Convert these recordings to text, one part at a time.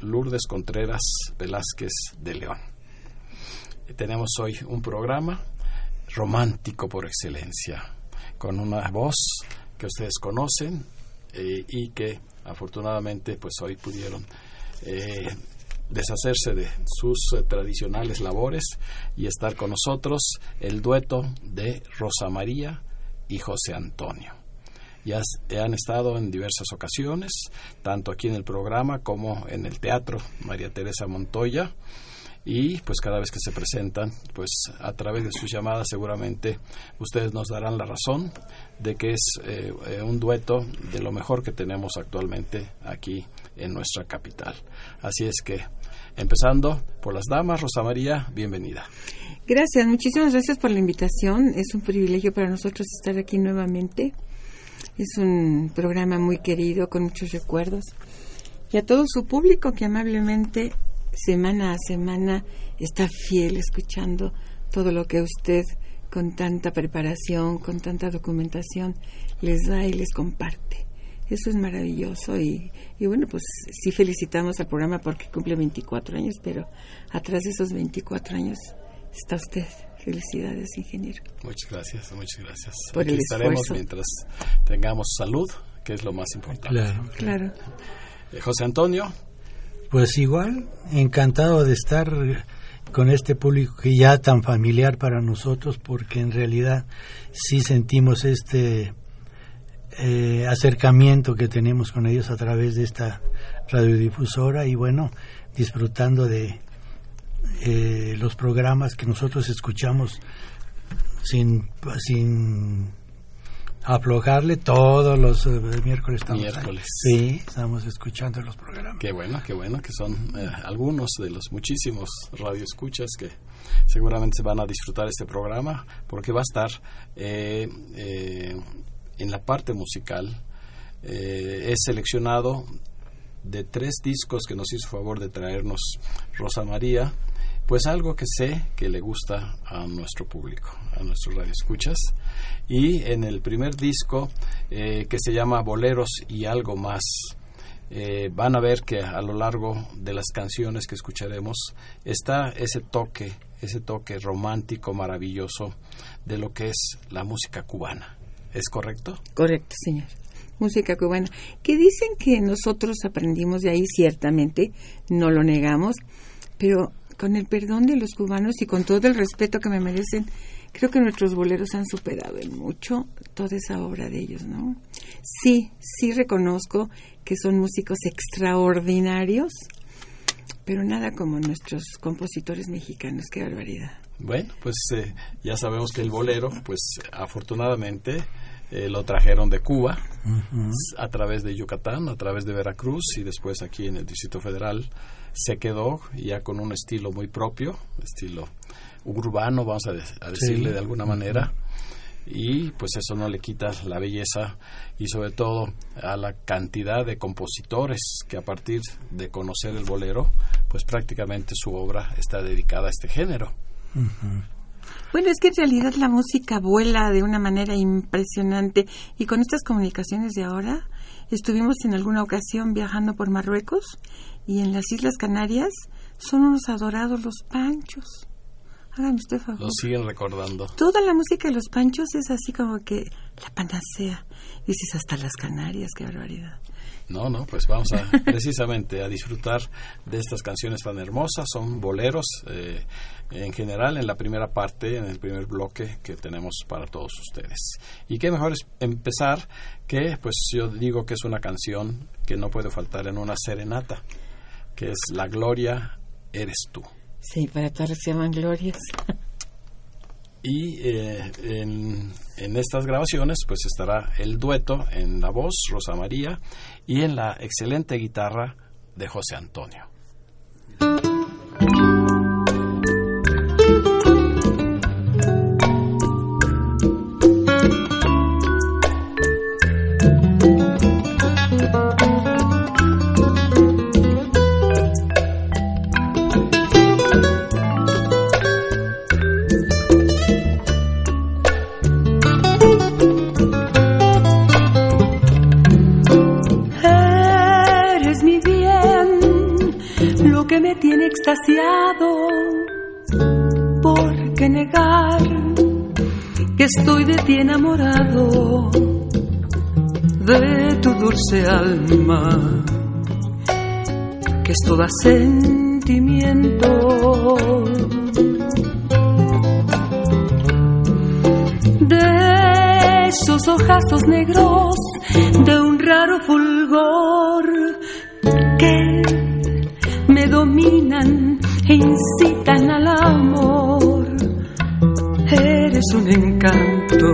Lourdes Contreras Velázquez de León. Tenemos hoy un programa romántico por excelencia, con una voz que ustedes conocen y que afortunadamente pues hoy pudieron deshacerse de sus tradicionales labores y estar con nosotros, el dueto de Rosa María y José Antonio. Ya han estado en diversas ocasiones, tanto aquí en el programa como en el teatro María Teresa Montoya, y pues cada vez que se presentan, pues a través de sus llamadas seguramente ustedes nos darán la razón de que es un dueto de lo mejor que tenemos actualmente aquí en nuestra capital. Así es que, empezando por las damas, Rosa María, bienvenida. Gracias, muchísimas gracias por la invitación. Es un privilegio para nosotros estar aquí nuevamente. Es un programa muy querido, con muchos recuerdos. Y a todo su público que amablemente, semana a semana, está fiel escuchando todo lo que usted, con tanta preparación, con tanta documentación, les da y les comparte. Eso es maravilloso. Y bueno, pues sí felicitamos al programa porque cumple 24 años, pero atrás de esos 24 años está usted. Felicidades, ingeniero. Muchas gracias. Por aquí el estaremos esfuerzo. Mientras tengamos salud, que es lo más importante. Claro. José Antonio. Pues igual, encantado de estar con este público que ya tan familiar para nosotros, porque en realidad sí sentimos este acercamiento que tenemos con ellos a través de esta radiodifusora y bueno, disfrutando de los programas que nosotros escuchamos sin aflojarle todos los miércoles. Sí, estamos escuchando los programas. Qué bueno que son algunos de los muchísimos radioescuchas que seguramente se van a disfrutar este programa, porque va a estar en la parte musical. Es seleccionado de 3 discos que nos hizo favor de traernos Rosa María, pues algo que sé que le gusta a nuestro público, a nuestros radioescuchas. Y en el primer disco, que se llama Boleros y algo más, van a ver que a lo largo de las canciones que escucharemos está ese toque romántico maravilloso de lo que es la música cubana. ¿Es correcto? Correcto, señor. Música cubana, que dicen que nosotros aprendimos de ahí, ciertamente, no lo negamos, pero con el perdón de los cubanos y con todo el respeto que me merecen, creo que nuestros boleros han superado en mucho toda esa obra de ellos, ¿no? Sí reconozco que son músicos extraordinarios, pero nada como nuestros compositores mexicanos, qué barbaridad. Bueno, pues ya sabemos que el bolero, pues afortunadamente, lo trajeron de Cuba, uh-huh, a través de Yucatán, a través de Veracruz y después aquí en el Distrito Federal se quedó ya con un estilo muy propio, estilo urbano, vamos a decirle, sí, de alguna manera, y pues eso no le quita la belleza y sobre todo a la cantidad de compositores que a partir de conocer el bolero, pues prácticamente su obra está dedicada a este género. Uh-huh. Bueno, es que en realidad la música vuela de una manera impresionante y con estas comunicaciones de ahora, estuvimos en alguna ocasión viajando por Marruecos y en las Islas Canarias son unos adorados los Panchos. Hágame usted favor. Lo siguen recordando. Toda la música de los Panchos es así como que la panacea. Dices, hasta las Canarias, qué barbaridad. No, pues vamos precisamente a disfrutar de estas canciones tan hermosas. Son boleros en general, en la primera parte, en el primer bloque que tenemos para todos ustedes. Y qué mejor es empezar que, pues yo digo que es una canción que no puede faltar en una serenata, que es La Gloria Eres Tú. Sí, para todos los que se llaman glorias. Y en estas grabaciones pues estará el dueto en la voz Rosa María y en la excelente guitarra de José Antonio. Eres mi bien. que me tiene extasiado. ¿Por qué negar que estoy de ti enamorado? De tu dulce alma, que es toda sentimiento. De esos ojazos negros, de un raro fulgor que me dominan e incitan al amor. Eres un encanto,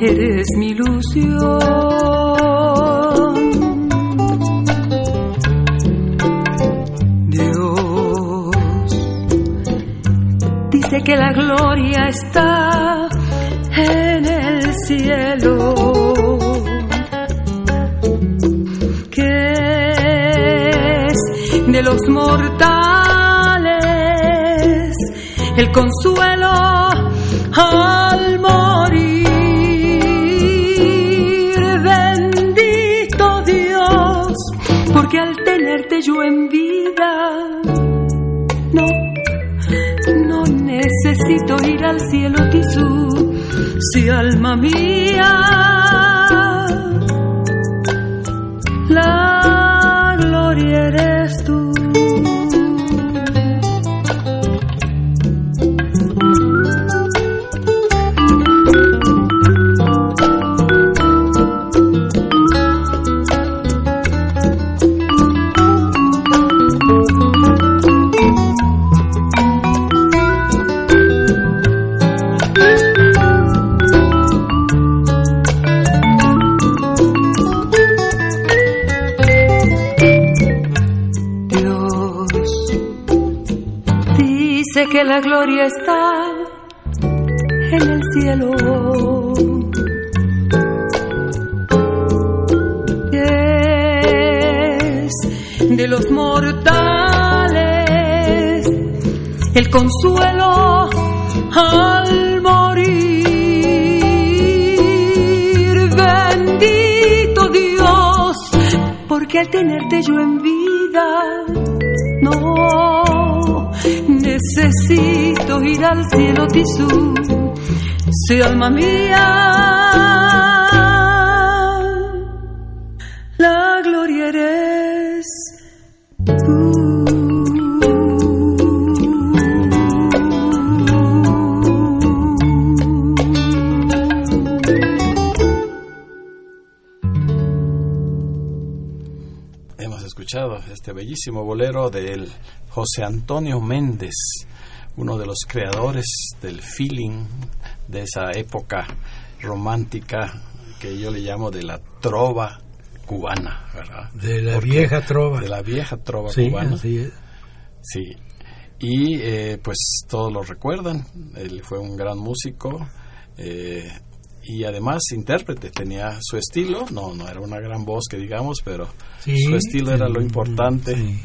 eres mi ilusión. Dios dice que la gloria está en el cielo, que es de los mortales el consuelo al morir. Bendito Dios, porque al tenerte yo en vida, no necesito ir al cielo, Tisú. Si alma mía, la gloria eres tú. Que la gloria está en el cielo, es de los mortales el consuelo al morir. Bendito Dios, porque al tenerte yo en vida, necesito ir al cielo, Tisú. Si alma mía, la gloria eres tú. Hemos escuchado este bellísimo bolero del José Antonio Méndez, uno de los creadores del feeling de esa época romántica que yo le llamo de la trova cubana, ¿verdad? De la vieja trova. De la vieja trova cubana. Así es. Sí. Y pues todos lo recuerdan, él fue un gran músico y además intérprete, tenía su estilo, no era una gran voz que digamos, pero su estilo era lo importante. Sí.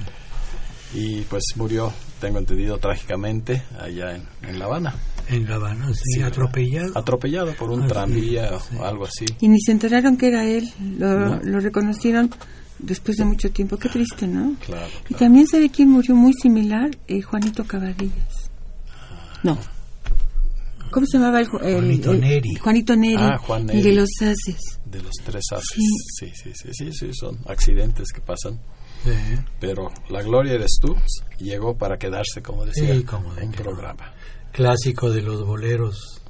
Y pues murió, tengo entendido, trágicamente allá en La Habana. En La Habana, sí, atropellado. Atropellado por un tranvía o algo así. Y ni se enteraron que era él, lo reconocieron después de mucho tiempo. Qué triste, ¿no? Claro. Y también sabe quién murió muy similar, Juanito Cavadillas. No. ¿Cómo se llamaba el Juanito Neri? Juanito Neri. Ah, Juan Neri. Y de los Ases. De los Tres Ases. Sí, sí, sí, sí, sí, son accidentes que pasan. Sí. Pero la gloria eres tú llegó para quedarse, como decía, un programa clásico de los boleros,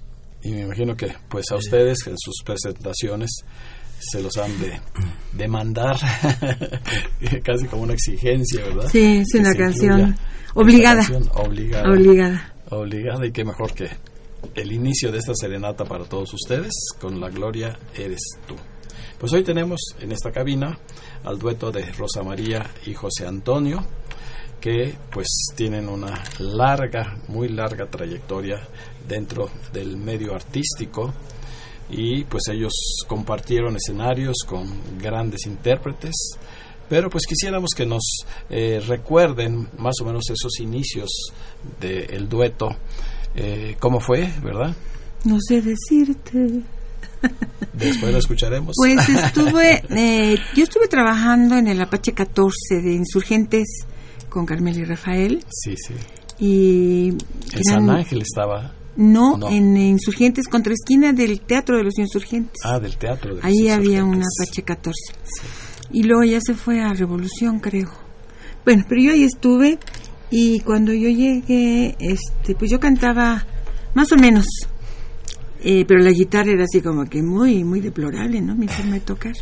y me imagino que pues a ustedes en sus presentaciones se los han de demandar casi como una exigencia, ¿verdad? Sí, es una canción obligada. Obligada, y qué mejor que el inicio de esta serenata para todos ustedes con la gloria eres tú. Pues hoy tenemos en esta cabina al dueto de Rosa María y José Antonio, que pues tienen una larga, muy larga trayectoria dentro del medio artístico, y pues ellos compartieron escenarios con grandes intérpretes, pero pues quisiéramos que nos recuerden más o menos esos inicios del dueto, ¿cómo fue, verdad? No sé decirte Después lo escucharemos. Pues yo estuve trabajando en el Apache 14 de Insurgentes con Carmel y Rafael. Sí, sí. Y en San Ángel estaba. No, en Insurgentes, contra esquina del Teatro de los Insurgentes. Ah, del Teatro de los Insurgentes. Ahí había una Apache 14. Sí. Y luego ya se fue a Revolución, creo. Bueno, pero yo ahí estuve y cuando yo llegué, pues yo cantaba más o menos, pero la guitarra era así como que muy, muy deplorable, ¿no? Mi forma de tocar.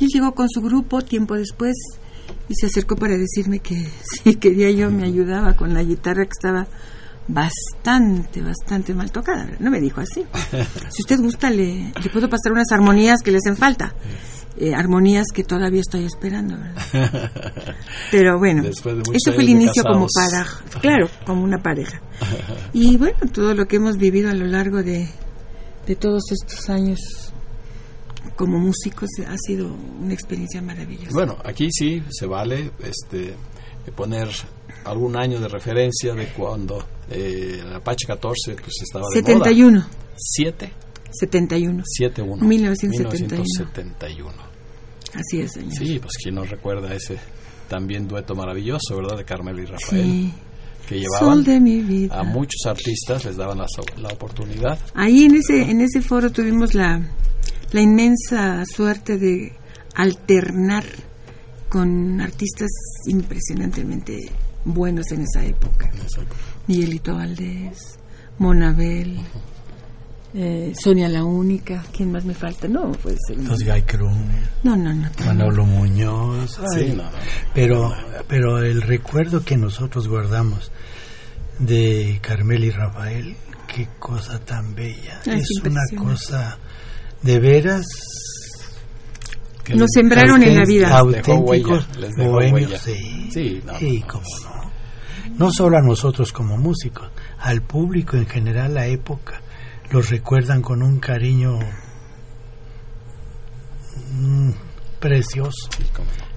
Y él llegó con su grupo tiempo después y se acercó para decirme que si quería yo me ayudaba con la guitarra que estaba bastante mal tocada. No me dijo así. Si usted gusta, le puedo pasar unas armonías que le hacen falta. Armonías que todavía estoy esperando, ¿verdad? Pero bueno, eso fue el inicio como para, claro, como una pareja. Y bueno, todo lo que hemos vivido a lo largo de todos estos años como músicos ha sido una experiencia maravillosa. Bueno, aquí sí se vale poner algún año de referencia de cuando el Apache 14 pues estaba de 71. Moda. 1971. Así es, señor. Sí, pues quién no recuerda ese también dueto maravilloso, ¿verdad? De Carmel y Rafael. Sí. Que llevaban a muchos artistas, les daban la oportunidad. Ahí en ese foro tuvimos la inmensa suerte de alternar con artistas impresionantemente buenos en esa época. Exacto. Miguelito Valdés, Monabel, Sonia la única, ¿quién más me falta? No, pues los Gaikroner. No. Manolo Muñoz. Sí, no. Pero el recuerdo que nosotros guardamos de Carmel y Rafael, qué cosa tan bella. Es una cosa de veras. Que nos sembraron en la vida. Auténticos bohemios, sí. Sí, cómo no. No solo a nosotros como músicos, al público en general, la época. Los recuerdan con un cariño precioso.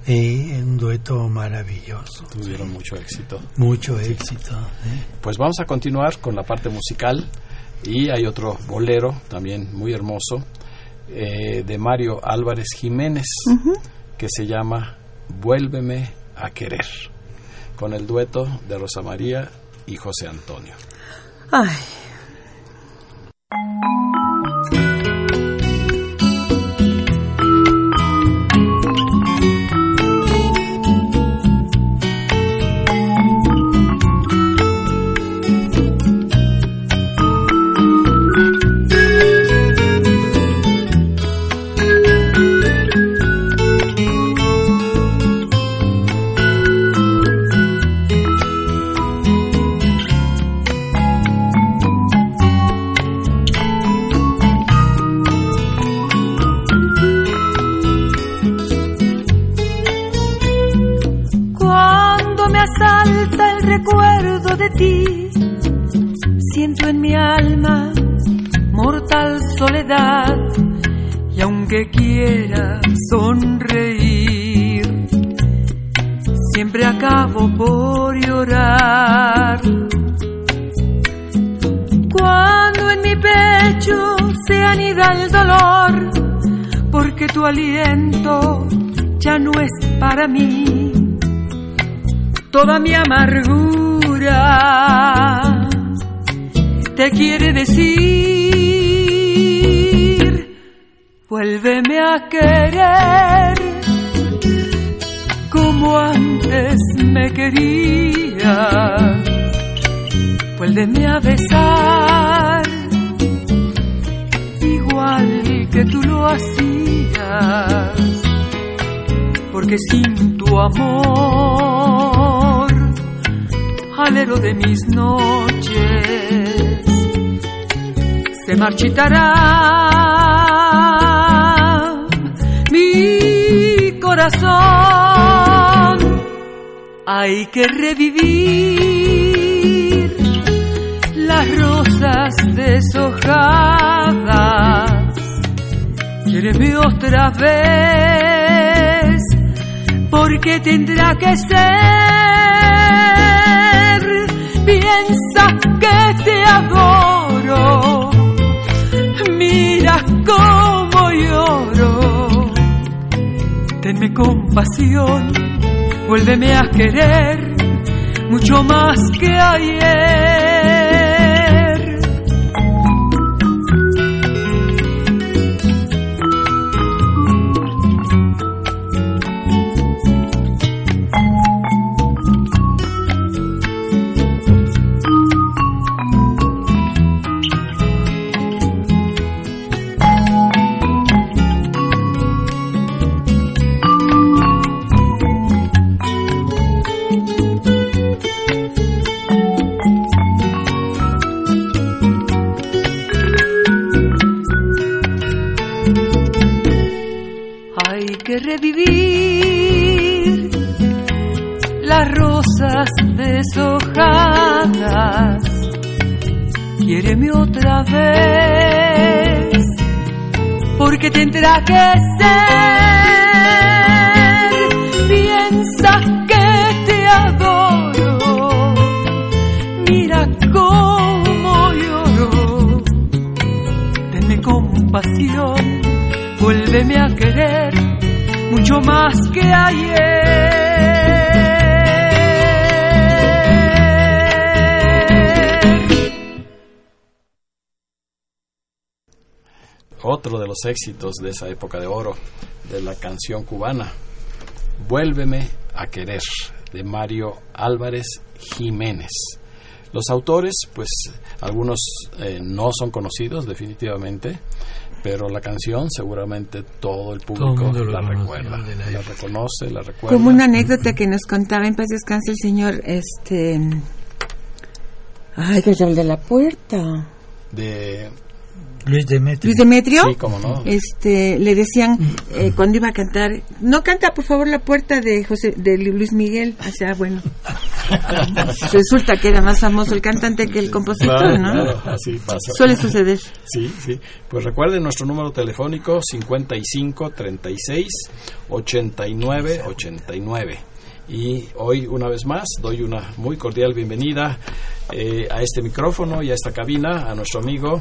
Sí, un dueto maravilloso. Tuvieron mucho éxito. Pues vamos a continuar con la parte musical. Y hay otro bolero también muy hermoso, de Mario Álvarez Jiménez, que se llama Vuélveme a Querer, con el dueto de Rosa María y José Antonio. Ay. Siento en mi alma mortal soledad, y aunque quiera sonreír, siempre acabo por llorar. Cuando en mi pecho se anida el dolor, porque tu aliento ya no es para mí, toda mi amargura te quiere decir, vuélveme a querer como antes me querías, vuélveme a besar igual que tú lo hacías, porque sin tu amor, alero de mis noches, se marchitará mi corazón. Hay que revivir las rosas deshojadas. Quiéreme otra vez, porque tendrá que ser. Piensa que te adoro, mira cómo Vuélveme con pasión, vuélveme a querer mucho más que ayer. Revivir las rosas deshojadas, quiéreme otra vez, porque tendrá que ser. Piensa que te adoro, mira cómo lloro. Tenme compasión, vuélveme a querer mucho más que ayer. Otro de los éxitos de esa época de oro de la canción cubana, Vuélveme a Querer, de Mario Álvarez Jiménez. Los autores, pues algunos no son conocidos definitivamente, pero la canción seguramente todo el público la recuerda, la reconoce, la recuerda. Como una anécdota que nos contaba, en paz descanse el señor, el de la puerta. De Luis Demetrio. Luis Demetrio. Sí, cómo no. Le decían cuando iba a cantar, no canta por favor La Puerta de Luis Miguel. O sea, bueno, resulta que era más famoso el cantante que el compositor, ¿no? Claro, así pasa. Suele suceder. Sí, sí. Pues recuerden nuestro número telefónico 55 36 89 89. Y hoy, una vez más, doy una muy cordial bienvenida a este micrófono y a esta cabina a nuestro amigo,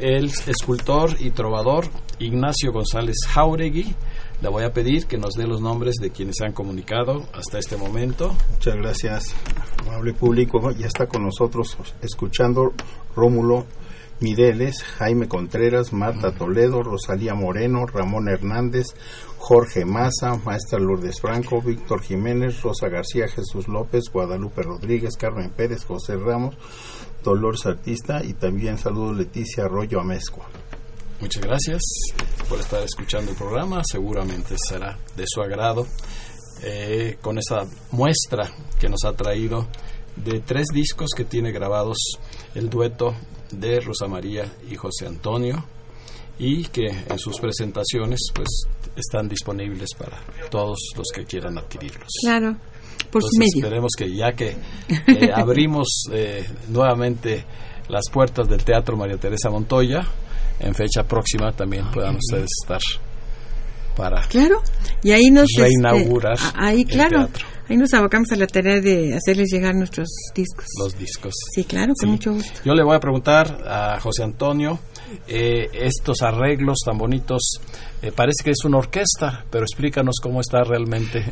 el escultor y trovador Ignacio González Jáuregui. Le voy a pedir que nos dé los nombres de quienes se han comunicado hasta este momento. Muchas gracias, amable público. Ya está con nosotros escuchando Rómulo Mideles, Jaime Contreras, Marta Toledo, Rosalía Moreno, Ramón Hernández, Jorge Maza, Maestra Lourdes Franco, Víctor Jiménez, Rosa García, Jesús López, Guadalupe Rodríguez, Carmen Pérez, José Ramos, Dolores Artista, y también saludos Leticia Arroyo Amezcua. Muchas gracias por estar escuchando el programa, seguramente será de su agrado con esta muestra que nos ha traído de 3 discos que tiene grabados el dueto de Rosa María y José Antonio, y que en sus presentaciones pues están disponibles para todos los que quieran adquirirlos. Claro, por su medio. Esperemos que ya que abrimos nuevamente las puertas del Teatro María Teresa Montoya, en fecha próxima también puedan ustedes estar para, claro, y ahí nos reinaugurar ahí, claro, el teatro. Ahí nos abocamos a la tarea de hacerles llegar nuestros discos. Los discos. Sí, claro, con mucho gusto. Yo le voy a preguntar a José Antonio, estos arreglos tan bonitos, parece que es una orquesta, pero explícanos cómo está realmente.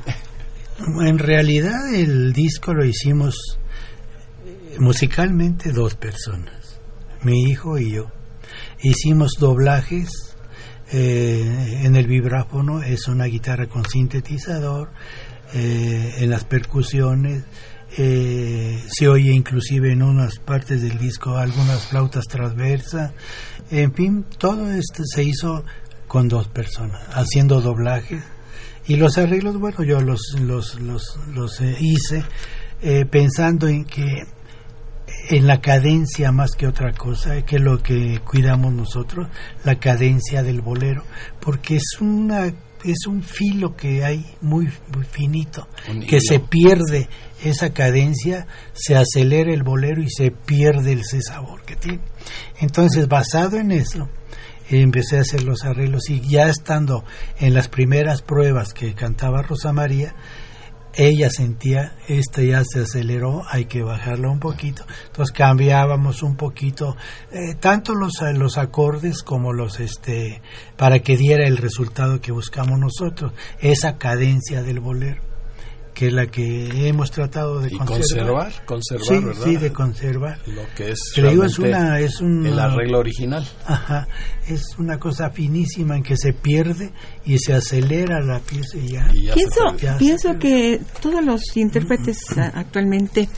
En realidad el disco lo hicimos musicalmente 2 personas, mi hijo y yo. Hicimos doblajes en el vibráfono, es una guitarra con sintetizador. En las percusiones se oye inclusive en unas partes del disco algunas flautas transversas, en fin, todo esto se hizo con 2 personas haciendo doblajes, y los arreglos, bueno, yo los hice pensando en que en la cadencia, más que otra cosa, que es lo que cuidamos nosotros, la cadencia del bolero, porque es un filo que hay muy, muy finito, que se pierde esa cadencia, se acelera el bolero y se pierde ese sabor que tiene. Entonces, basado en eso, empecé a hacer los arreglos, y ya estando en las primeras pruebas que cantaba Rosa María, ella sentía, este ya se aceleró, hay que bajarla un poquito. Entonces cambiábamos un poquito, tanto los acordes como los, para que diera el resultado que buscamos nosotros, esa cadencia del bolero, que es la que hemos tratado de conservar. Conservar, sí, ¿verdad? Sí, de conservar. Lo que es, creo, es un el arreglo original. Ajá, es una cosa finísima en que se pierde y se acelera la pieza y ya. Y ya pienso que todos los intérpretes actualmente,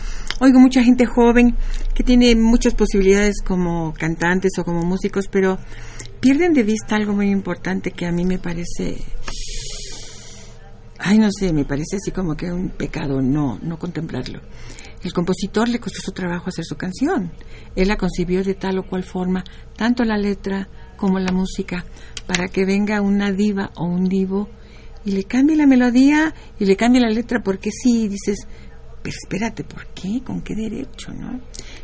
oigo mucha gente joven que tiene muchas posibilidades como cantantes o como músicos, pero pierden de vista algo muy importante que a mí me parece... Ay, no sé, me parece así como que un pecado no contemplarlo. El compositor le costó su trabajo hacer su canción. Él la concibió de tal o cual forma, tanto la letra como la música, para que venga una diva o un divo y le cambie la melodía y le cambie la letra, porque sí, dices, pero espérate, ¿por qué? ¿Con qué derecho, no?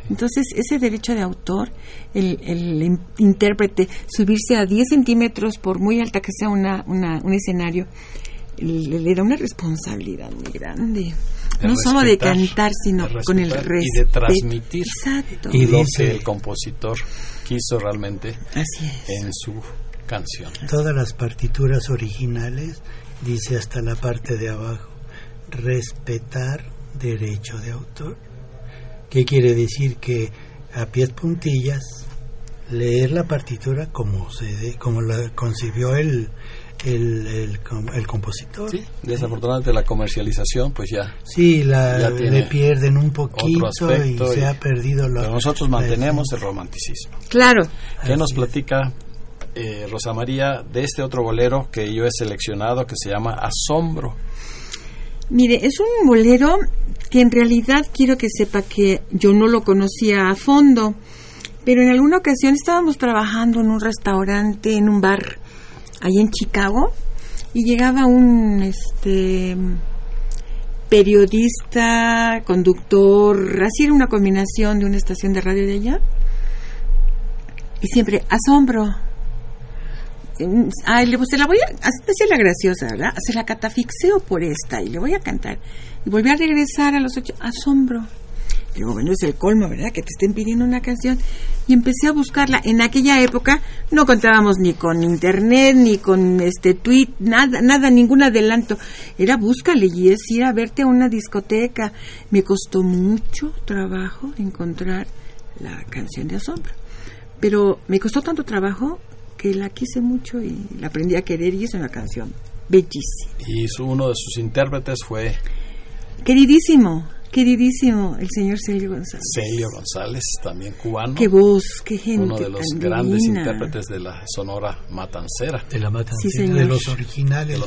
Entonces, ese derecho de autor, el intérprete, subirse a 10 centímetros, por muy alta que sea un escenario, le da una responsabilidad muy grande, no solo de cantar, sino con el respeto y de transmitir. Exacto. Y lo que el compositor quiso realmente en su canción. Todas las partituras originales dice hasta la parte de abajo: respetar derecho de autor. ¿Qué quiere decir? Que a pies puntillas leer la partitura como la concibió el compositor. Sí, desafortunadamente la comercialización pues ya. Sí, le pierden un poquito y se ha perdido lo. Pero nosotros mantenemos el romanticismo. Claro. ¿Qué nos platica Rosa María de este otro bolero que yo he seleccionado que se llama Asombro? Mire, es un bolero que en realidad quiero que sepa que yo no lo conocía a fondo, pero en alguna ocasión estábamos trabajando en un restaurante, en un bar allí en Chicago, y llegaba un periodista, conductor, así era una combinación de una estación de radio de allá, y siempre, asombro. Se la voy a hacer la graciosa, ¿verdad? Se la catafixeo por esta, y le voy a cantar. Y volví a regresar a los 8, asombro. Digo, bueno, es el colmo, ¿verdad? Que te estén pidiendo una canción. Y empecé a buscarla. En aquella época no contábamos ni con internet, ni con tweet, nada, ningún adelanto. Era búscale y es ir a verte a una discoteca. Me costó mucho trabajo encontrar la canción de Asombro. Pero me costó tanto trabajo que la quise mucho y la aprendí a querer, y es una canción bellísima. Y uno de sus intérpretes fue... Queridísimo, el señor Celio González. Celio González, también cubano. Qué voz, qué gente. Uno de los grandes intérpretes de la Sonora Matancera. De la Matancera, sí, de los originales.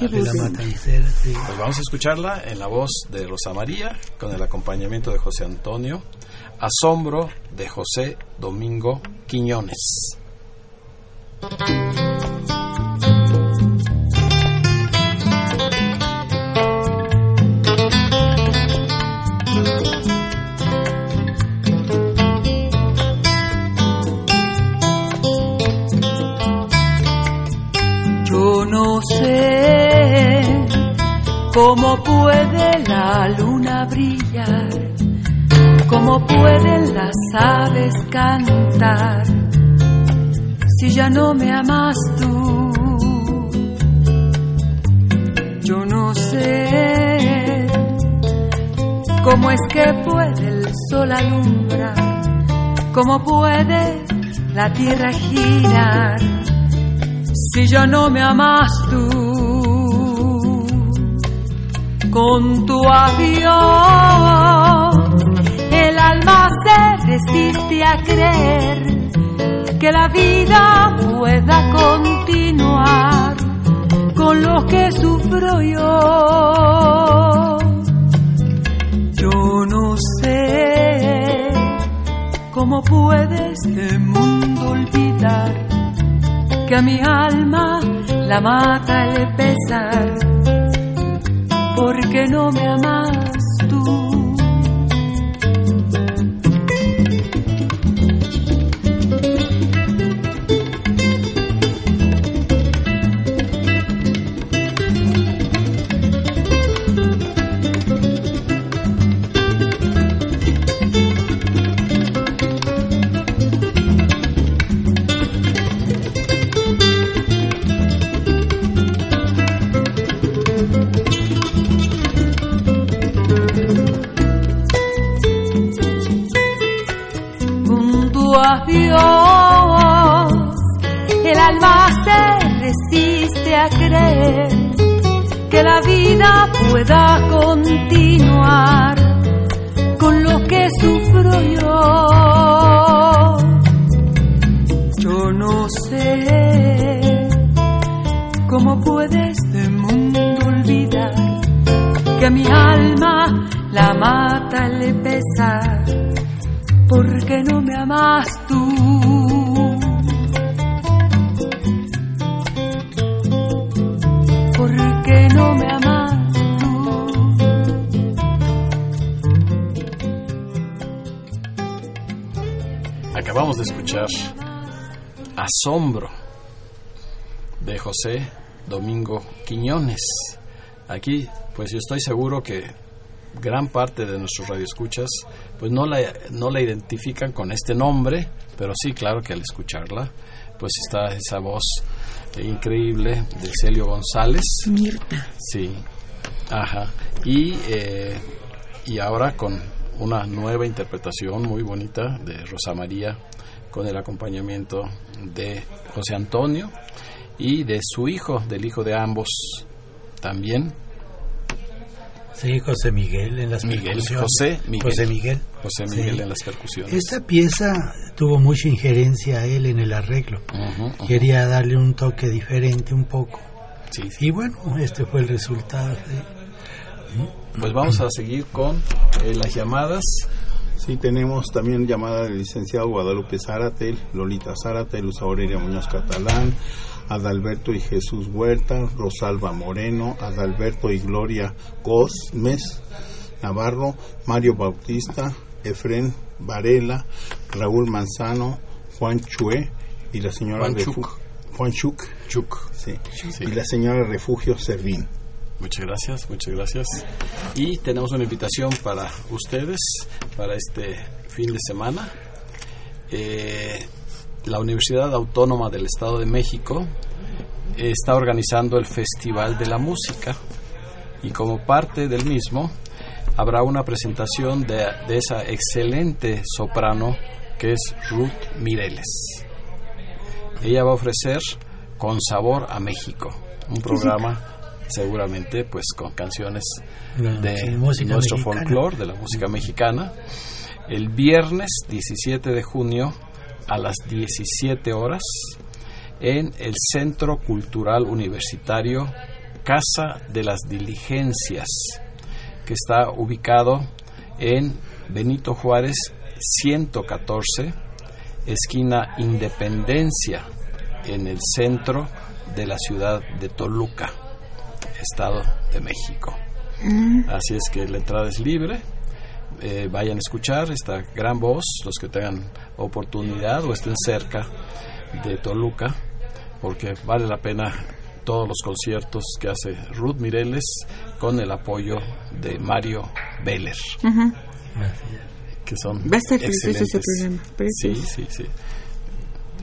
De la Matancera, sí. Pues vamos a escucharla en la voz de Rosa María, con el acompañamiento de José Antonio. Asombro, de José Domingo Quiñones. ¿Cómo puede la luna brillar? ¿Cómo pueden las aves cantar? Si ya no me amas tú. Yo no sé cómo es que puede el sol alumbrar, cómo puede la tierra girar, si ya no me amas tú. Con tu avión, el alma se resiste a creer que la vida pueda continuar con lo que sufro yo. Yo no sé cómo puede este mundo olvidar que a mi alma la mata el pesar. Porque no me amas tú. a Dios. El alma se resiste a creer que la vida pueda continuar con lo que sufro yo. Yo no sé cómo puede este mundo olvidar que a mi alma la mata el pesar, porque no me amas tú. Que no me amas tú. Acabamos de escuchar Asombro de José Domingo Quiñones. Aquí, pues yo estoy seguro que gran parte de nuestros radioescuchas pues no la identifican con este nombre, pero sí, claro que al escucharla pues está esa voz increíble de Celio González. Mirta. Sí, ajá. Y ahora con una nueva interpretación muy bonita de Rosa María, con el acompañamiento de José Antonio y de su hijo, del hijo de ambos también. Sí, José Miguel en las percusiones. José Miguel en las percusiones. Esta pieza tuvo mucha injerencia a él en el arreglo. Uh-huh. Quería darle un toque diferente un poco. Sí, sí. Y bueno, este fue el resultado. ¿Sí? Pues vamos a seguir con las llamadas. Sí, tenemos también llamada del licenciado Guadalupe Zárate, Lolita Zárate, Luz Aurelia Muñoz Catalán, Adalberto y Jesús Huerta, Rosalba Moreno, Adalberto y Gloria Cosmes Navarro, Mario Bautista, Efrén Varela, Raúl Manzano, Juan Chue y la señora Juan Chuk. Y la señora Refugio Servín. Muchas gracias. Y tenemos una invitación para ustedes para este fin de semana. La Universidad Autónoma del Estado de México está organizando el Festival de la Música, y como parte del mismo habrá una presentación de esa excelente soprano que es Ruth Mireles. Ella va a ofrecer Con Sabor a México, un programa seguramente pues con canciones de nuestro folclore, de la música mexicana, el viernes 17 de junio a las 17 horas en el Centro Cultural Universitario Casa de las Diligencias, que está ubicado en Benito Juárez 114, esquina Independencia, en el centro de la ciudad de Toluca, Estado de México. Así es que la entrada es libre. Vayan a escuchar esta gran voz, los que tengan oportunidad o estén cerca de Toluca, porque vale la pena todos los conciertos que hace Ruth Mireles con el apoyo de Mario Veller. Uh-huh. Que son va a estar precioso ese programa. Sí.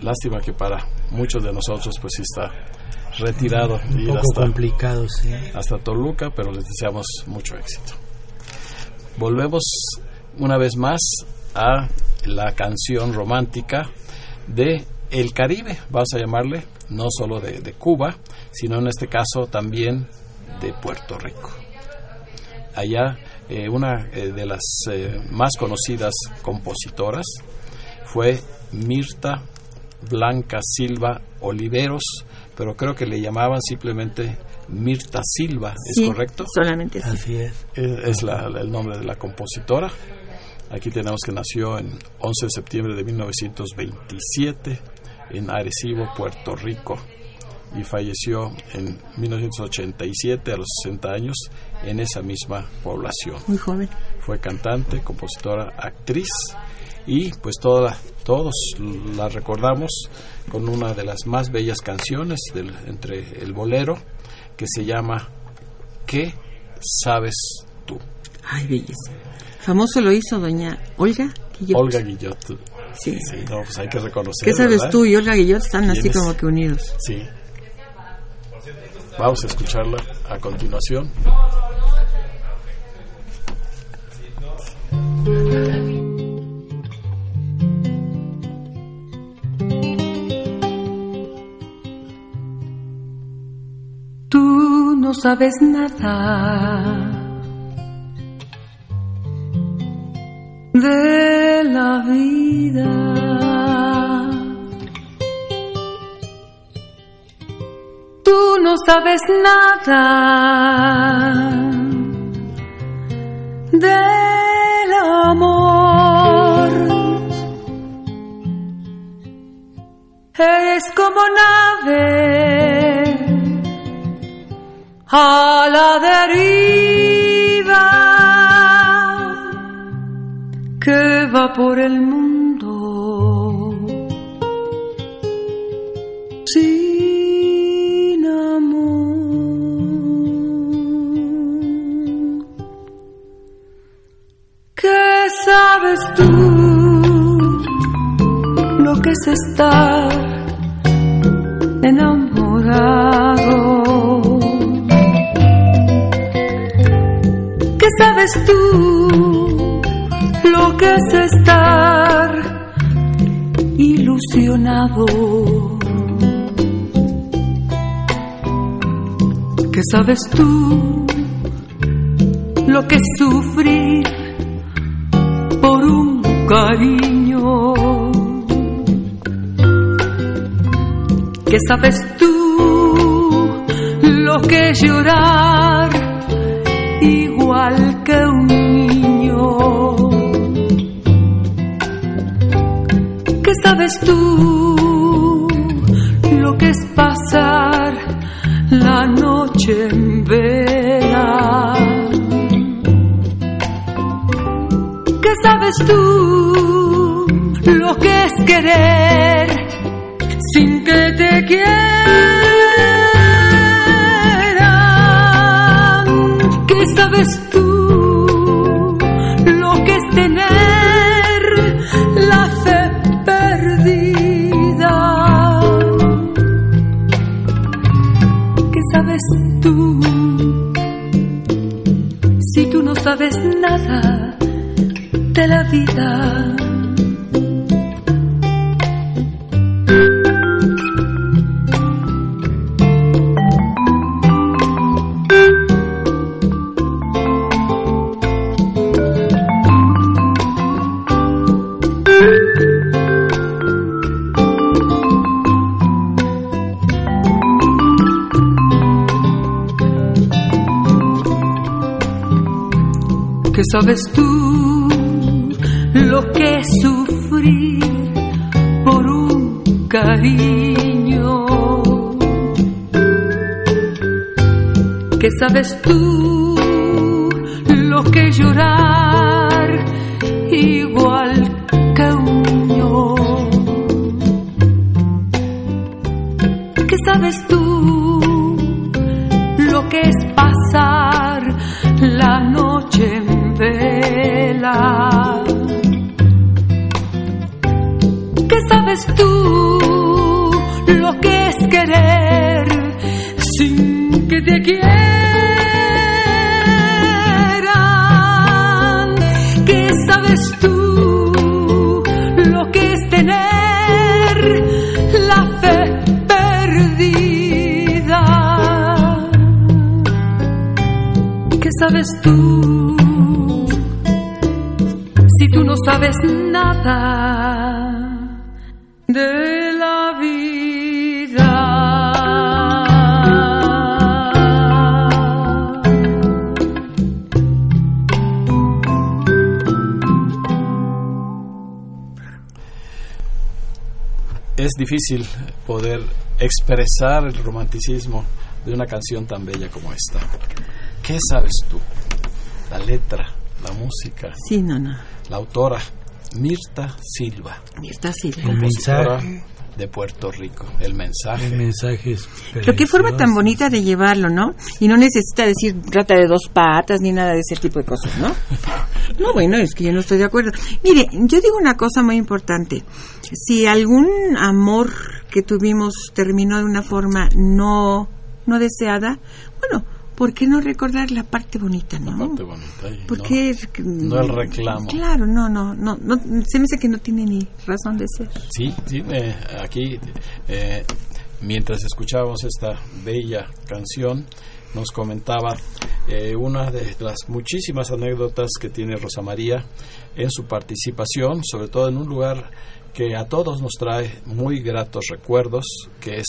Lástima que para muchos de nosotros pues sí está retirado, un poco hasta, complicado, sí, hasta Toluca, pero les deseamos mucho éxito. Volvemos una vez más a la canción romántica de El Caribe, vamos a llamarle, no solo de Cuba, sino en este caso también de Puerto Rico. Allá una de las más conocidas compositoras fue Mirta Blanca Silva Oliveros, pero creo que le llamaban simplemente Mirta Silva, ¿es sí, correcto? Solamente sí. Así es. Es el nombre de la compositora. Aquí tenemos que nació en 11 de septiembre de 1927 en Arecibo, Puerto Rico, y falleció en 1987 a los 60 años en esa misma población. Muy joven. Fue cantante, compositora, actriz, y pues todos la recordamos con una de las más bellas canciones entre el bolero, que se llama ¿Qué sabes tú? Ay, belleza. Famoso lo hizo doña Olga Guillot. Sí. Sí, no, pues hay que reconocer. ¿Qué sabes tú y Olga Guillot están así eres, como que unidos? Sí. Vamos a escucharla a continuación. sabes nada de la vida. Tú no sabes nada del amor. Eres como nave a la deriva que va por el mundo sin amor. ¿Qué sabes tú lo que es estar enamorado? ¿Sabes tú lo que es estar ilusionado? ¿Qué sabes tú lo que es sufrir por un cariño? ¿Qué sabes tú lo que es llorar igual que un niño? ¿Qué sabes tú lo que es pasar la noche en vela? ¿Qué sabes tú lo que es querer sin que te quieran? ¿Qué sabes tú lo que es tener la fe perdida? ¿Qué sabes tú si tú no sabes nada de la vida? ¿Qué sabes tú lo que es sufrir por un cariño? ¿Qué sabes tú lo que es llorar igual que un niño? ¿Qué sabes tú lo que es pasar la noche en vela? ¿Qué sabes tú lo que es querer sin que te quieran? ¿Qué sabes tú lo que es tener la fe perdida? ¿Qué sabes tú si tú no sabes nada de la vida? Es difícil poder expresar el romanticismo de una canción tan bella como esta. ¿Qué sabes tú? La letra, la música. Sí, no. La autora, Mirta Silva. Compositora de Puerto Rico. El mensaje es precioso. Pero qué forma tan bonita de llevarlo, ¿no? Y no necesita decir rata de dos patas ni nada de ese tipo de cosas, ¿no? No, bueno, es que yo no estoy de acuerdo. Mire, yo digo una cosa muy importante. Si algún amor que tuvimos terminó de una forma no deseada, bueno, ¿por qué no recordar la parte bonita, no? La parte bonita. Y porque no el reclamo. Claro, no. Se me hace que no tiene ni razón de ser. Sí. Aquí, mientras escuchábamos esta bella canción, nos comentaba una de las muchísimas anécdotas que tiene Rosa María en su participación, sobre todo en un lugar que a todos nos trae muy gratos recuerdos, que es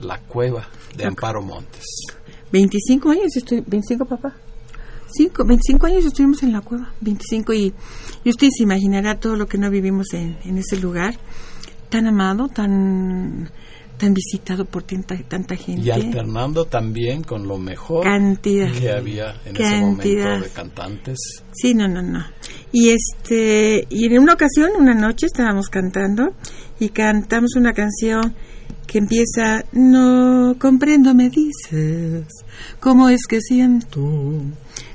la cueva de Amparo Montes. 25 años estoy, 25 papá. 25 años estuvimos en la cueva, 25, y usted se imaginará todo lo que no vivimos en ese lugar tan amado, tan visitado por tanta gente. Y alternando también con lo mejor que había en ese momento de cantantes. Sí, no. Y en una ocasión, una noche, estábamos cantando y cantamos una canción que empieza: no comprendo, me dices, cómo es que siento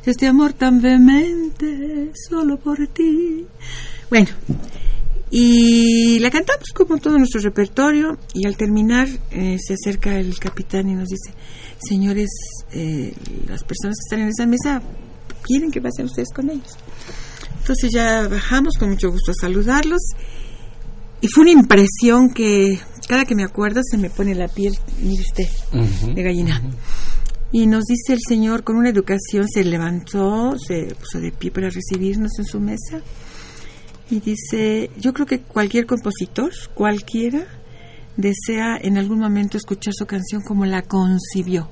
este amor tan vehemente solo por ti. Bueno, y la cantamos como todo nuestro repertorio, y al terminar se acerca el capitán y nos dice: señores, las personas que están en esa mesa quieren que pasen ustedes con ellos. Entonces ya bajamos con mucho gusto a saludarlos, y fue una impresión que cada que me acuerdo se me pone la piel, mire usted, de gallina. Y nos dice el señor, con una educación, se levantó, se puso de pie para recibirnos en su mesa, y dice: yo creo que cualquier compositor, cualquiera, desea en algún momento escuchar su canción como la concibió,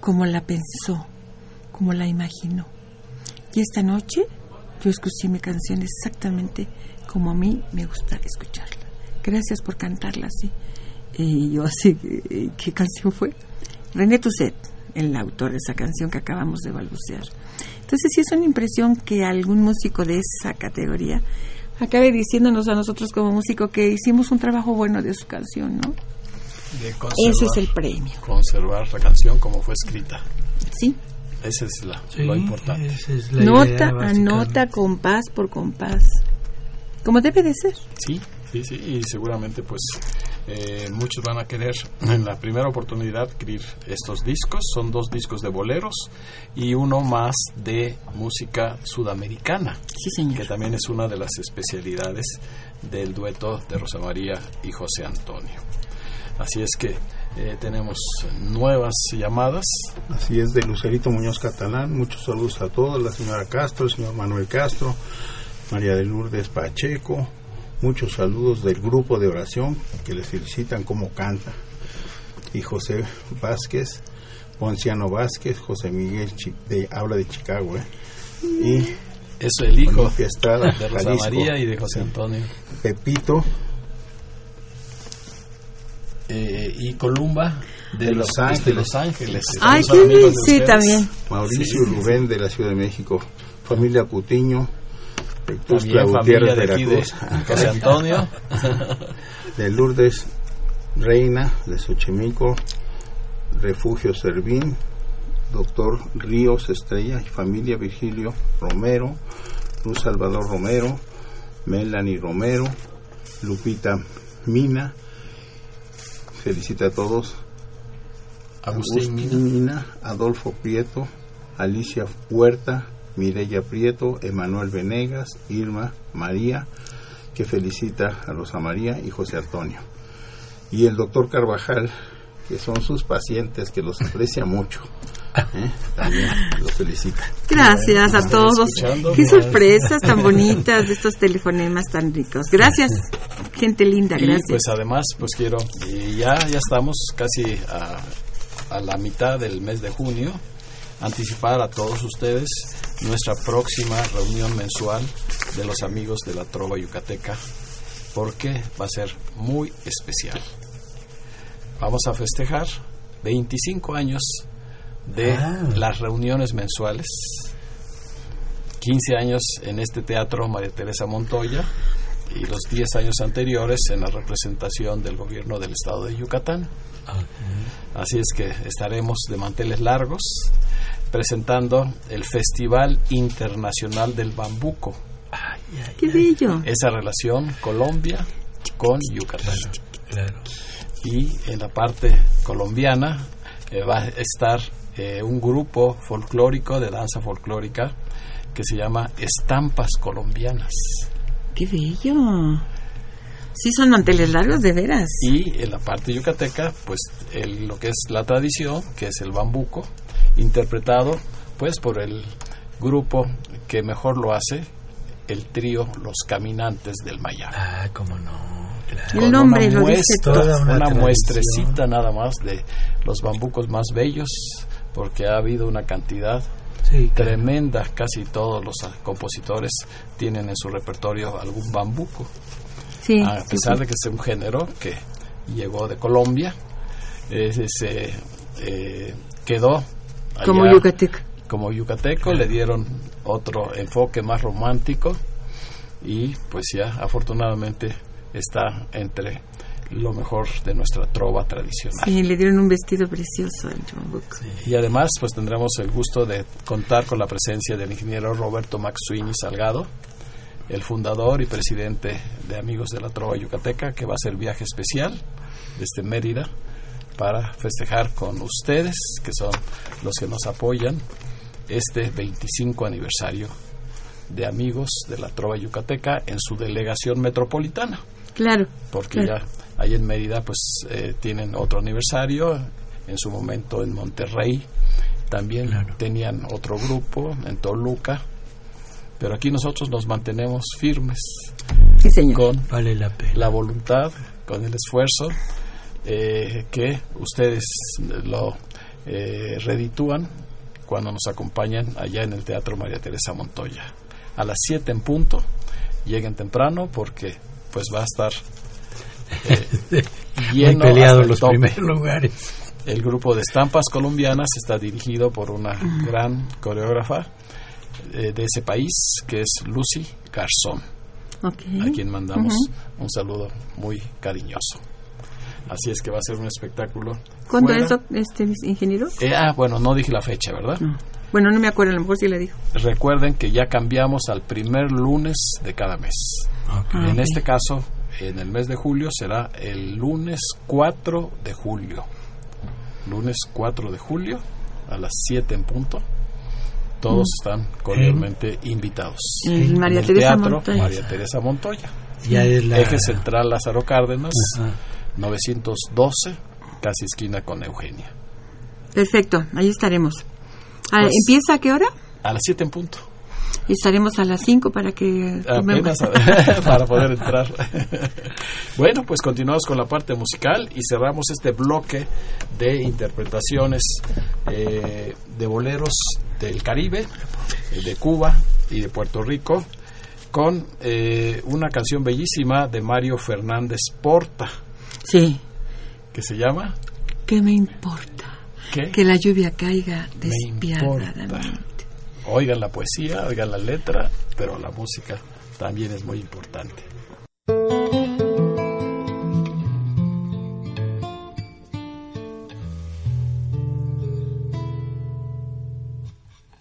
como la pensó, como la imaginó. Y esta noche yo escuché mi canción exactamente como a mí me gusta escucharla. Gracias por cantarla así. Y yo así, ¿qué canción fue? René Tusset, el autor de esa canción que acabamos de balbucear. Entonces sí es una impresión que algún músico de esa categoría acabe diciéndonos a nosotros como músico que hicimos un trabajo bueno de su canción, ¿no? Ese es el premio. Conservar la canción como fue escrita. Sí. Esa es lo importante. Esa es la nota a nota, compás por compás. Como debe de ser. Sí, y seguramente pues muchos van a querer en la primera oportunidad adquirir estos discos. Son 2 discos de boleros y uno más de música sudamericana. Sí, señor. Que también es una de las especialidades del dueto de Rosa María y José Antonio. Así es que tenemos nuevas llamadas. Así es, de Lucerito Muñoz Catalán. Muchos saludos a todos, la señora Castro, el señor Manuel Castro, María de Lourdes Pacheco. Muchos saludos del grupo de oración que les felicitan como canta. Y José Vázquez, Ponciano Vázquez, José Miguel, habla de Chicago. Y es el hijo Estrada, de Rosa Jalisco, María y de José Antonio. Pepito. Y Columba de Los Ángeles. Ay, sí, también. Mauricio Rubén de la Ciudad de México. Familia Cutiño. También familia de aquí de José Antonio, de Lourdes Reina de Xochimilco, Refugio Servín, Doctor Ríos Estrella y familia Virgilio Romero, Luz Salvador Romero, Melanie Romero, Lupita Mina. Felicita a todos. Agustín Mina, Adolfo Prieto, Alicia Huerta, Mireya Prieto, Emanuel Venegas, Irma María, que felicita a Rosa María y José Antonio. Y el doctor Carvajal, que son sus pacientes, que los aprecia mucho. También los felicita. Gracias a todos. Qué sorpresas tan bonitas de estos telefonemas tan ricos. Gracias, gente linda, gracias. Y pues además, pues quiero, ya estamos casi a la mitad del mes de junio, anticipar a todos ustedes nuestra próxima reunión mensual de los amigos de la Trova Yucateca, porque va a ser muy especial. Vamos a festejar 25 años de las reuniones mensuales, 15 años en este teatro María Teresa Montoya y los 10 años anteriores en la representación del gobierno del estado de Yucatán. Así es que estaremos de manteles largos presentando el Festival Internacional del Bambuco. ¡Qué bello! Esa relación Colombia con Yucatán. Claro. Y en la parte colombiana va a estar un grupo folclórico de danza folclórica que se llama Estampas Colombianas. ¡Qué bello! Sí, son manteles largos, de veras. Y en la parte yucateca, pues lo que es la tradición, que es el bambuco, interpretado pues por el grupo que mejor lo hace, el trío Los Caminantes del Mayar. Ah, cómo no. Claro. El nombre lo dice todo. Una muestrecita nada más de los bambucos más bellos, porque ha habido una cantidad tremenda. Casi todos los compositores tienen en su repertorio algún bambuco, a pesar de que es un género que llegó de Colombia, se quedó allá, como yucateco, le dieron otro enfoque más romántico y pues ya afortunadamente está entre lo mejor de nuestra trova tradicional. Sí, le dieron un vestido precioso al bambuco. Sí. Y además pues tendremos el gusto de contar con la presencia del ingeniero Roberto Maxuini Salgado, el fundador y presidente de Amigos de la Trova Yucateca, que va a hacer viaje especial desde Mérida para festejar con ustedes, que son los que nos apoyan, este 25 aniversario de Amigos de la Trova Yucateca en su delegación metropolitana. Claro. Porque ya ahí en Mérida pues tienen otro aniversario, en su momento en Monterrey también tenían otro grupo, en Toluca, pero aquí nosotros nos mantenemos firmes. Sí, señor. Con la voluntad, con el esfuerzo que ustedes lo reditúan cuando nos acompañan allá en el Teatro María Teresa Montoya. A las 7 en punto, lleguen temprano porque pues va a estar lleno. Muy peleado los primeros lugares. El grupo de Estampas Colombianas está dirigido por una gran coreógrafa de ese país, que es Lucy Garzón, a quien mandamos un saludo muy cariñoso. Así es que va a ser un espectáculo. ¿Cuándo es, ingeniero? Bueno, no dije la fecha, ¿verdad? No. Bueno, no me acuerdo, a lo mejor sí la dijo. Recuerden que ya cambiamos al primer lunes de cada mes. En este caso, en el mes de julio, será el lunes 4 de julio. Lunes 4 de julio, a las 7 en punto. Todos están cordialmente invitados. En María Teresa Montoya. María Teresa Montoya. Ya es la... Eje Central Lázaro Cárdenas. 912, casi esquina con Eugenia. Perfecto, ahí estaremos. Pues, ¿empieza a qué hora? A las 7 en punto. Y estaremos a las 5 para que... para poder entrar. Bueno, pues continuamos con la parte musical y cerramos este bloque de interpretaciones de boleros del Caribe, de Cuba y de Puerto Rico, con una canción bellísima de Mario Fernández Porta. Sí. ¿Qué se llama? ¿Qué me importa? ¿Qué? Que la lluvia caiga despiadadamente. Oigan la poesía, oigan la letra, pero la música también es muy importante.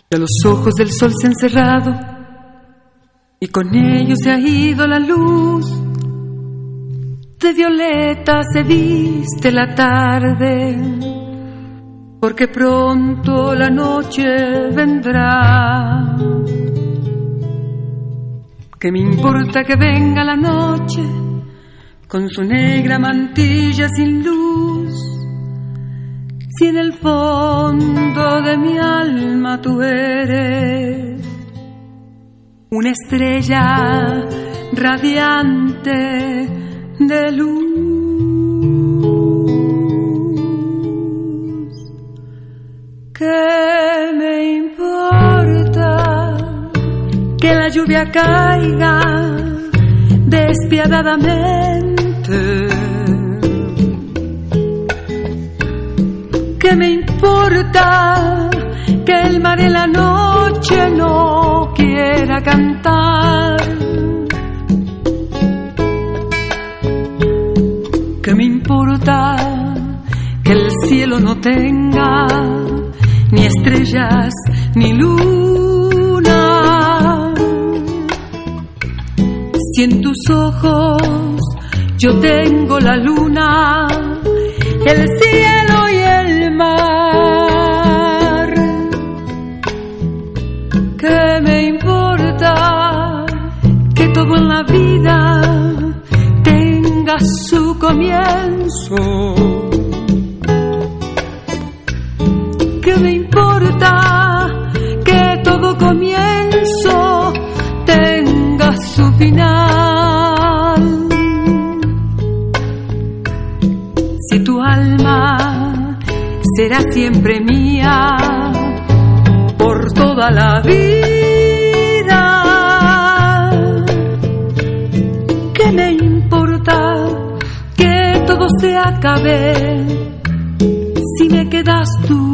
De los ojos del sol se ha encerrado y con ellos se ha ido la luz. De violeta se viste la tarde, porque pronto la noche vendrá. ¿Qué me importa que venga la noche con su negra mantilla sin luz? Si en el fondo de mi alma tú eres una estrella radiante de luz. ¿Qué me importa que la lluvia caiga despiadadamente? ¿Qué me importa que el mar en la noche no quiera cantar? ¿Qué me importa que el cielo no tenga ni estrellas ni luna? Si en tus ojos yo tengo la luna, el cielo y el mar. ¿Qué me importa que todo en la vida a su comienzo? ¿Qué me importa siempre mía, por toda la vida. ¿Qué me importa que todo se acabe si me quedas tú?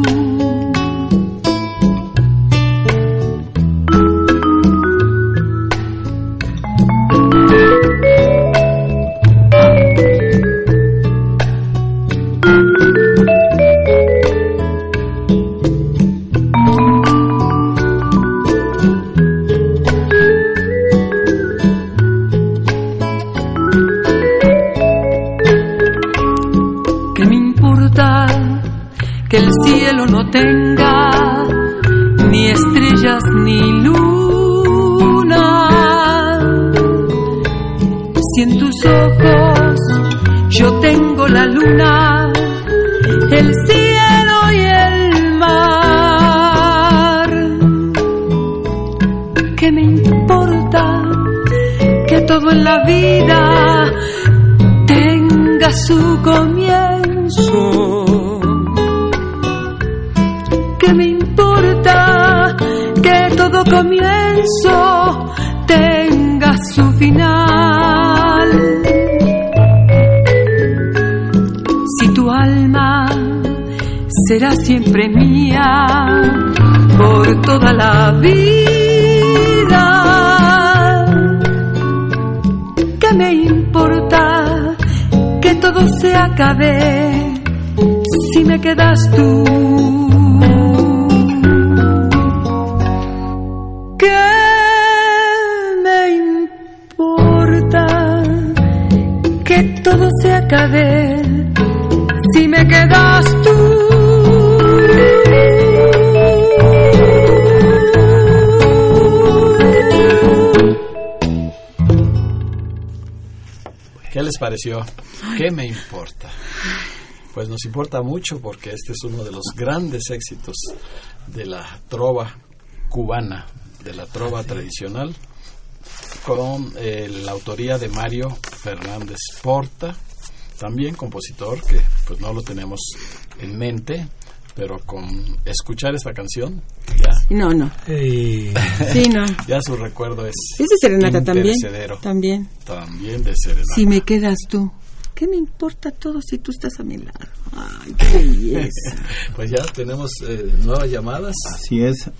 Pareció, ¿qué me importa? Pues nos importa mucho porque este es uno de los grandes éxitos de la trova cubana, de la trova tradicional, con la autoría de Mario Fernández Porta, también compositor que pues no lo tenemos en mente, pero con escuchar esta canción ya ya su recuerdo es ese serenata también de serenata. Si me quedas tú, ¿qué me importa todo si tú estás a mi lado? Ay, qué belleza. Pues ya tenemos nuevas llamadas. Así es.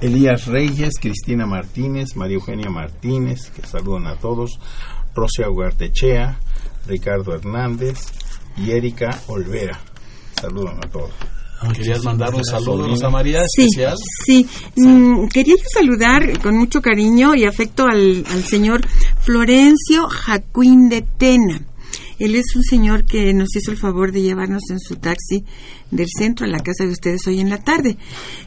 Elías Reyes, Cristina Martínez, María Eugenia Martínez, que saludan a todos, Rosia Ugartechea, Ricardo Hernández y Erika Olvera. Saludan a todos. ¿Querías mandar un saludo, Rosa María, especial? Sí. Quería yo saludar con mucho cariño y afecto al señor Florencio Jacuín de Tena. Él es un señor que nos hizo el favor de llevarnos en su taxi del centro a la casa de ustedes hoy en la tarde.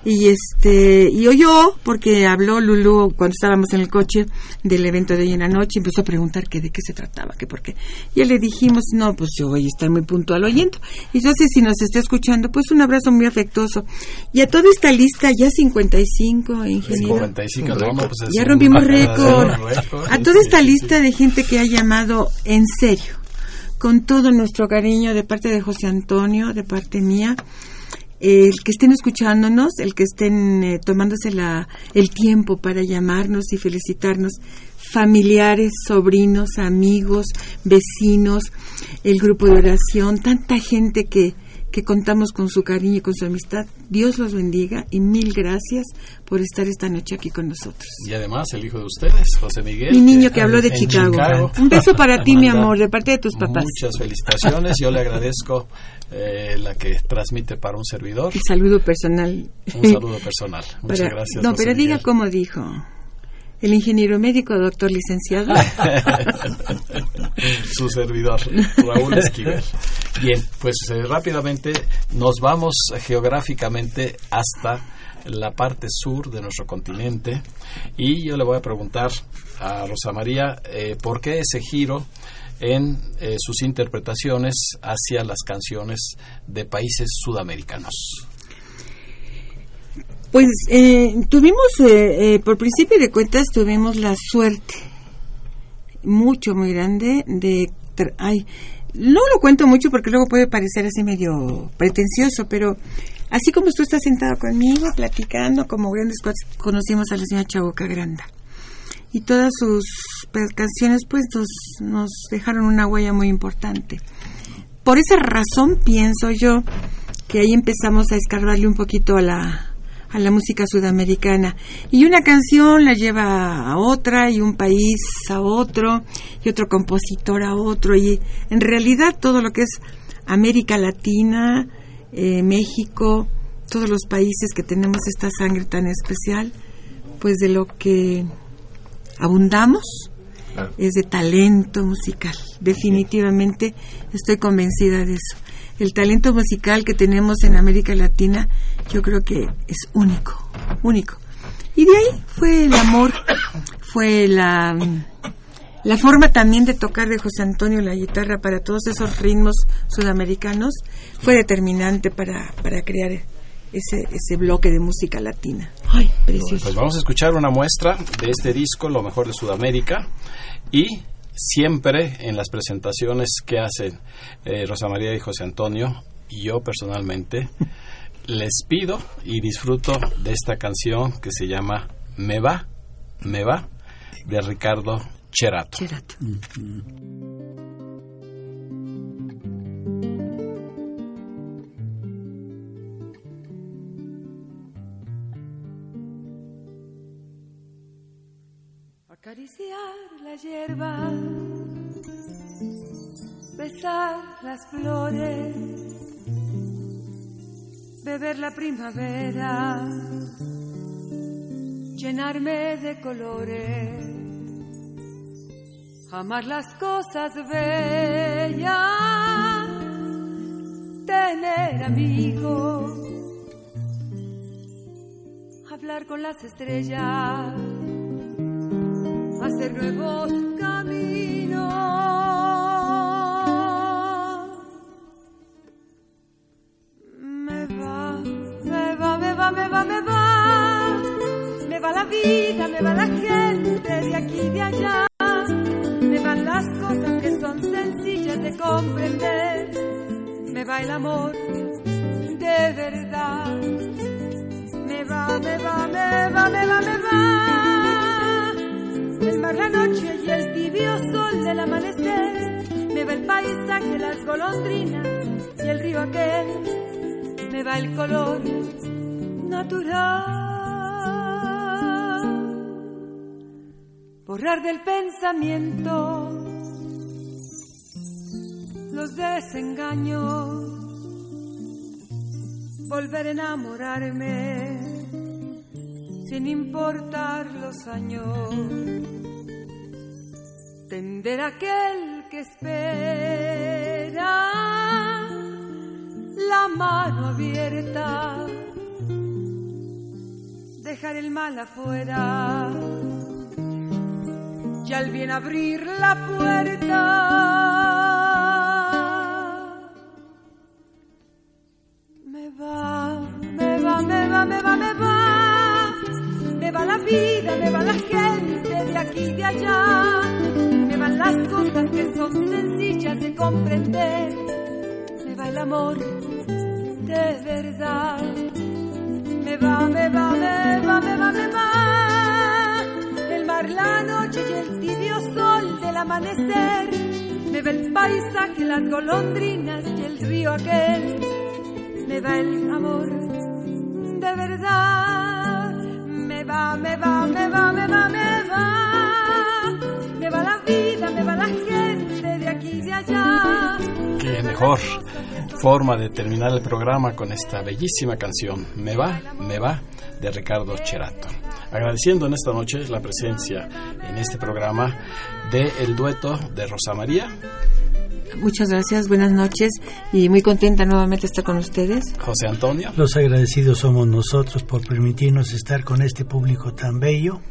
Y y oyó, porque habló Lulú cuando estábamos en el coche del evento de hoy en la noche, empezó a preguntar que de qué se trataba, que por qué. Y le dijimos, no, pues yo voy a estar muy puntual oyendo. Y yo sé si nos está escuchando, pues un abrazo muy afectuoso. Y a toda esta lista, ya 55, ingeniero. 55, pues ya rompimos récord. A toda esta lista de gente que ha llamado en serio, con todo nuestro cariño de parte de José Antonio, de parte mía, el que estén escuchándonos, el que estén tomándose el tiempo para llamarnos y felicitarnos, familiares, sobrinos, amigos, vecinos, el grupo de oración, tanta gente que contamos con su cariño y con su amistad. Dios los bendiga y mil gracias por estar esta noche aquí con nosotros. Y además el hijo de ustedes, José Miguel. Mi niño que habló de Chicago. Un beso para ti, mi amor, de parte de tus papás. Muchas felicitaciones. Yo le agradezco la que transmite para un servidor. Un saludo personal. Muchas gracias, no, José pero Miguel. Diga cómo dijo. El ingeniero médico, doctor licenciado. Su servidor, Raúl Esquivel. Bien, pues rápidamente nos vamos geográficamente hasta la parte sur de nuestro continente. Y yo le voy a preguntar a Rosa María por qué ese giro en sus interpretaciones hacia las canciones de países sudamericanos. Pues por principio de cuentas, tuvimos la suerte muy grande de no lo cuento mucho porque luego puede parecer así medio pretencioso, pero así como tú estás sentado conmigo platicando como grandes cosas, conocimos a la señora Chabocagranda y todas sus canciones pues nos dejaron una huella muy importante. Por esa razón pienso yo que ahí empezamos a escarbarle un poquito a la música sudamericana, y una canción la lleva a otra, y un país a otro, y otro compositor a otro, y en realidad todo lo que es América Latina, México, todos los países que tenemos esta sangre tan especial, pues de lo que abundamos es de talento musical. Definitivamente estoy convencida de eso. El talento musical que tenemos en América Latina, yo creo que es único, único. Y de ahí fue el amor, fue la forma también de tocar de José Antonio la guitarra para todos esos ritmos sudamericanos, fue determinante para crear ese bloque de música latina. Ay, precioso. Pues vamos a escuchar una muestra de este disco, Lo Mejor de Sudamérica, y siempre en las presentaciones que hacen Rosa María y José Antonio y yo personalmente les pido y disfruto de esta canción que se llama Me va de Ricardo Cherato. Acariciar la hierba, besar las flores, beber la primavera, llenarme de colores, amar las cosas bellas, tener amigos, hablar con las estrellas, hacer nuevos caminos. Me va, me va, me va, me va. Me va la vida, me va la gente de aquí y de allá. Me van las cosas que son sencillas de comprender. Me va el amor de verdad. Me va, me va, me va, me va, me va. El mar, la noche y el tibio sol del amanecer. Me va el paisaje, las golondrinas y el río aquel. Me va el color natural. Borrar del pensamiento los desengaños. Volver a enamorarme sin importar los años. Tender aquel que espera, la mano abierta, dejar el mal afuera y al bien abrir la puerta. Me va, me va, me va, me va, me va, me va la vida, me va la gente de aquí y de allá. Las cosas que son sencillas de comprender. Me va el amor de verdad. Me va, me va, me va, me va, me va. El mar, la noche y el tibio sol del amanecer. Me va el paisaje, las golondrinas y el río aquel. Me va el amor de verdad. Me va, me va, me va, me va, me va. Me va la vida, me va la gente de aquí y de allá. Qué mejor forma de terminar el programa con esta bellísima canción, me va, de Ricardo Cherato. Agradeciendo en esta noche la presencia en este programa del dueto de Rosa María. Muchas gracias, buenas noches y muy contenta nuevamente estar con ustedes. José Antonio. Los agradecidos somos nosotros por permitirnos estar con este público tan bello.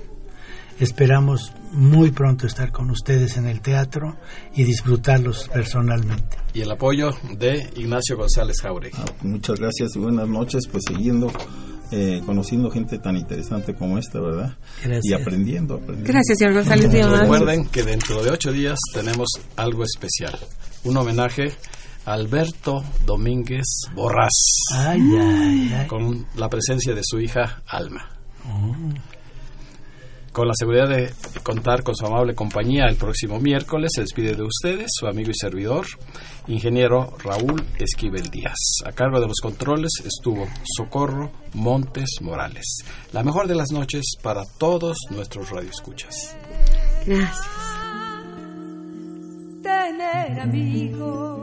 Esperamos muy pronto estar con ustedes en el teatro y disfrutarlos personalmente. Y el apoyo de Ignacio González Jáuregui. Muchas gracias y buenas noches, pues siguiendo conociendo gente tan interesante como esta, ¿verdad? Gracias. Y aprendiendo. Gracias, señor González. Recuerden que dentro de 8 días tenemos algo especial, un homenaje a Alberto Domínguez Borrás, con la presencia de su hija Alma. Con la seguridad de contar con su amable compañía el próximo miércoles, se despide de ustedes su amigo y servidor, ingeniero Raúl Esquivel Díaz. A cargo de los controles estuvo Socorro Montes Morales. La mejor de las noches para todos nuestros radioescuchas. Gracias. Tener amigos.